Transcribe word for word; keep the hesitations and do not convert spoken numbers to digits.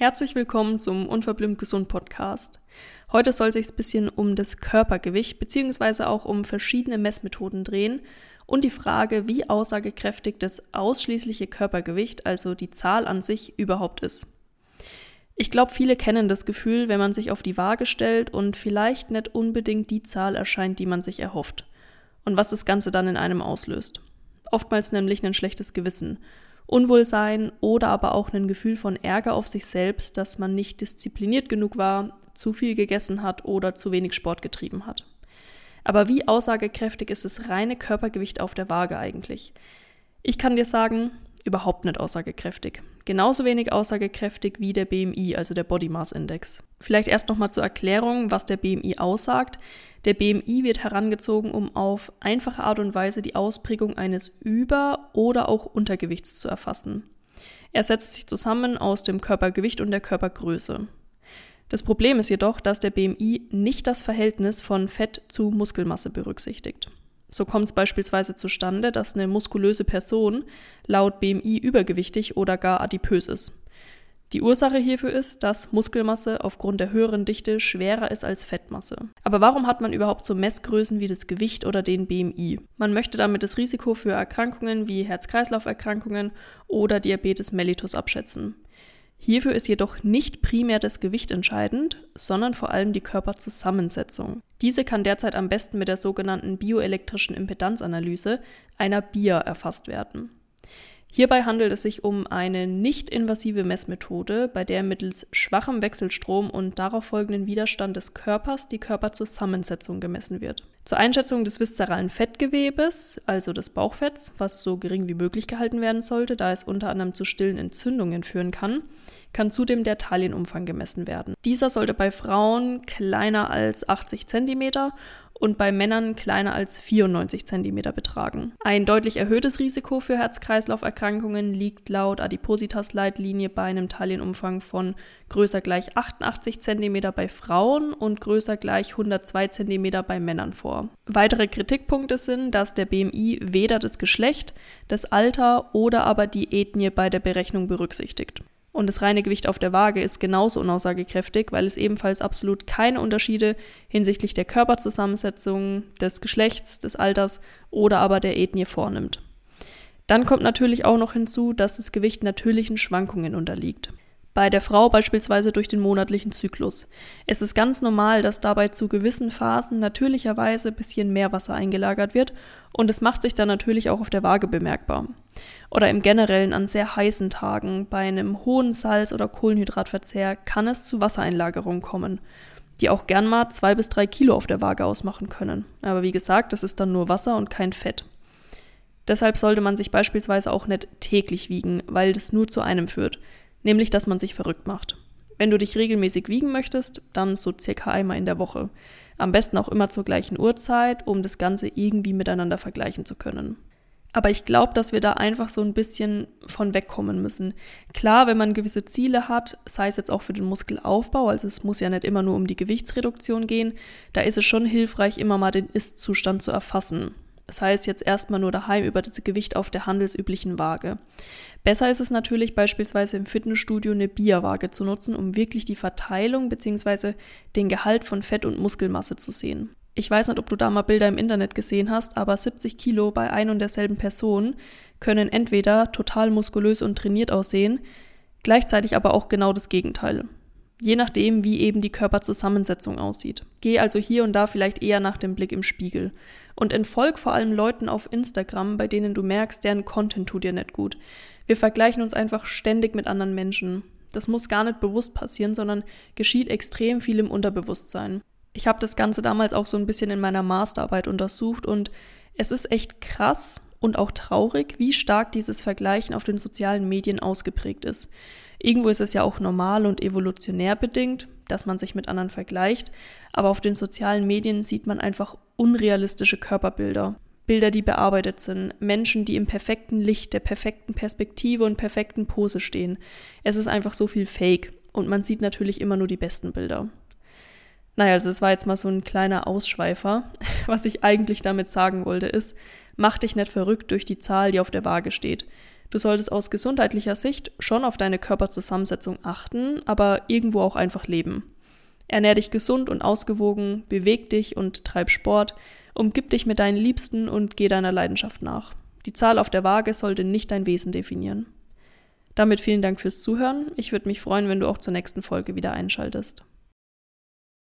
Herzlich willkommen zum Unverblümt Gesund Podcast. Heute soll es sich ein bisschen um das Körpergewicht bzw. auch um verschiedene Messmethoden drehen und die Frage, wie aussagekräftig das ausschließliche Körpergewicht, also die Zahl an sich, überhaupt ist. Ich glaube, viele kennen das Gefühl, wenn man sich auf die Waage stellt und vielleicht nicht unbedingt die Zahl erscheint, die man sich erhofft und was das Ganze dann in einem auslöst. Oftmals nämlich ein schlechtes Gewissen. Unwohlsein oder aber auch ein Gefühl von Ärger auf sich selbst, dass man nicht diszipliniert genug war, zu viel gegessen hat oder zu wenig Sport getrieben hat. Aber wie aussagekräftig ist das reine Körpergewicht auf der Waage eigentlich? Ich kann dir sagen, überhaupt nicht aussagekräftig. Genauso wenig aussagekräftig wie der B M I, also der Body Mass Index. Vielleicht erst nochmal zur Erklärung, was der B M I aussagt. Der B M I wird herangezogen, um auf einfache Art und Weise die Ausprägung eines Über- oder auch Untergewichts zu erfassen. Er setzt sich zusammen aus dem Körpergewicht und der Körpergröße. Das Problem ist jedoch, dass der B M I nicht das Verhältnis von Fett zu Muskelmasse berücksichtigt. So kommt es beispielsweise zustande, dass eine muskulöse Person laut B M I übergewichtig oder gar adipös ist. Die Ursache hierfür ist, dass Muskelmasse aufgrund der höheren Dichte schwerer ist als Fettmasse. Aber warum hat man überhaupt so Messgrößen wie das Gewicht oder den B M I? Man möchte damit das Risiko für Erkrankungen wie Herz-Kreislauf-Erkrankungen oder Diabetes mellitus abschätzen. Hierfür ist jedoch nicht primär das Gewicht entscheidend, sondern vor allem die Körperzusammensetzung. Diese kann derzeit am besten mit der sogenannten bioelektrischen Impedanzanalyse, einer B I A, erfasst werden. Hierbei handelt es sich um eine nicht-invasive Messmethode, bei der mittels schwachem Wechselstrom und darauf folgenden Widerstand des Körpers die Körperzusammensetzung gemessen wird. Zur Einschätzung des viszeralen Fettgewebes, also des Bauchfetts, was so gering wie möglich gehalten werden sollte, da es unter anderem zu stillen Entzündungen führen kann, kann zudem der Talienumfang gemessen werden. Dieser sollte bei Frauen kleiner als achtzig Zentimeter und bei Männern kleiner als vierundneunzig Zentimeter betragen. Ein deutlich erhöhtes Risiko für Herz-Kreislauf-Erkrankungen liegt laut Adipositas-Leitlinie bei einem Talienumfang von größer gleich achtundachtzig Zentimeter bei Frauen und größer gleich hundertzwei Zentimeter bei Männern vor. Weitere Kritikpunkte sind, dass der B M I weder das Geschlecht, das Alter oder aber die Ethnie bei der Berechnung berücksichtigt. Und das reine Gewicht auf der Waage ist genauso unaussagekräftig, weil es ebenfalls absolut keine Unterschiede hinsichtlich der Körperzusammensetzung, des Geschlechts, des Alters oder aber der Ethnie vornimmt. Dann kommt natürlich auch noch hinzu, dass das Gewicht natürlichen Schwankungen unterliegt. Bei der Frau beispielsweise durch den monatlichen Zyklus. Es ist ganz normal, dass dabei zu gewissen Phasen natürlicherweise ein bisschen mehr Wasser eingelagert wird und es macht sich dann natürlich auch auf der Waage bemerkbar. Oder im Generellen an sehr heißen Tagen, bei einem hohen Salz- oder Kohlenhydratverzehr kann es zu Wassereinlagerungen kommen, die auch gern mal zwei bis drei Kilo auf der Waage ausmachen können. Aber wie gesagt, das ist dann nur Wasser und kein Fett. Deshalb sollte man sich beispielsweise auch nicht täglich wiegen, weil das nur zu einem führt. Nämlich, dass man sich verrückt macht. Wenn du dich regelmäßig wiegen möchtest, dann so circa einmal in der Woche. Am besten auch immer zur gleichen Uhrzeit, um das Ganze irgendwie miteinander vergleichen zu können. Aber ich glaube, dass wir da einfach so ein bisschen von wegkommen müssen. Klar, wenn man gewisse Ziele hat, sei es jetzt auch für den Muskelaufbau, also es muss ja nicht immer nur um die Gewichtsreduktion gehen, da ist es schon hilfreich, immer mal den Ist-Zustand zu erfassen. Das heißt jetzt erstmal nur daheim über das Gewicht auf der handelsüblichen Waage. Besser ist es natürlich beispielsweise im Fitnessstudio eine B I A-Waage zu nutzen, um wirklich die Verteilung bzw. den Gehalt von Fett und Muskelmasse zu sehen. Ich weiß nicht, ob du da mal Bilder im Internet gesehen hast, aber siebzig Kilo bei ein und derselben Person können entweder total muskulös und trainiert aussehen, gleichzeitig aber auch genau das Gegenteil. Je nachdem, wie eben die Körperzusammensetzung aussieht. Geh also hier und da vielleicht eher nach dem Blick im Spiegel. Und entfolg vor allem Leuten auf Instagram, bei denen du merkst, deren Content tut dir nicht gut. Wir vergleichen uns einfach ständig mit anderen Menschen. Das muss gar nicht bewusst passieren, sondern geschieht extrem viel im Unterbewusstsein. Ich habe das Ganze damals auch so ein bisschen in meiner Masterarbeit untersucht und es ist echt krass und auch traurig, wie stark dieses Vergleichen auf den sozialen Medien ausgeprägt ist. Irgendwo ist es ja auch normal und evolutionär bedingt, dass man sich mit anderen vergleicht, aber auf den sozialen Medien sieht man einfach unrealistische Körperbilder. Bilder, die bearbeitet sind, Menschen, die im perfekten Licht, der perfekten Perspektive und perfekten Pose stehen. Es ist einfach so viel Fake und man sieht natürlich immer nur die besten Bilder. Naja, also das war jetzt mal so ein kleiner Ausschweifer. Was ich eigentlich damit sagen wollte ist, mach dich nicht verrückt durch die Zahl, die auf der Waage steht. Du solltest aus gesundheitlicher Sicht schon auf deine Körperzusammensetzung achten, aber irgendwo auch einfach leben. Ernähr dich gesund und ausgewogen, beweg dich und treib Sport, umgib dich mit deinen Liebsten und geh deiner Leidenschaft nach. Die Zahl auf der Waage sollte nicht dein Wesen definieren. Damit vielen Dank fürs Zuhören. Ich würde mich freuen, wenn du auch zur nächsten Folge wieder einschaltest.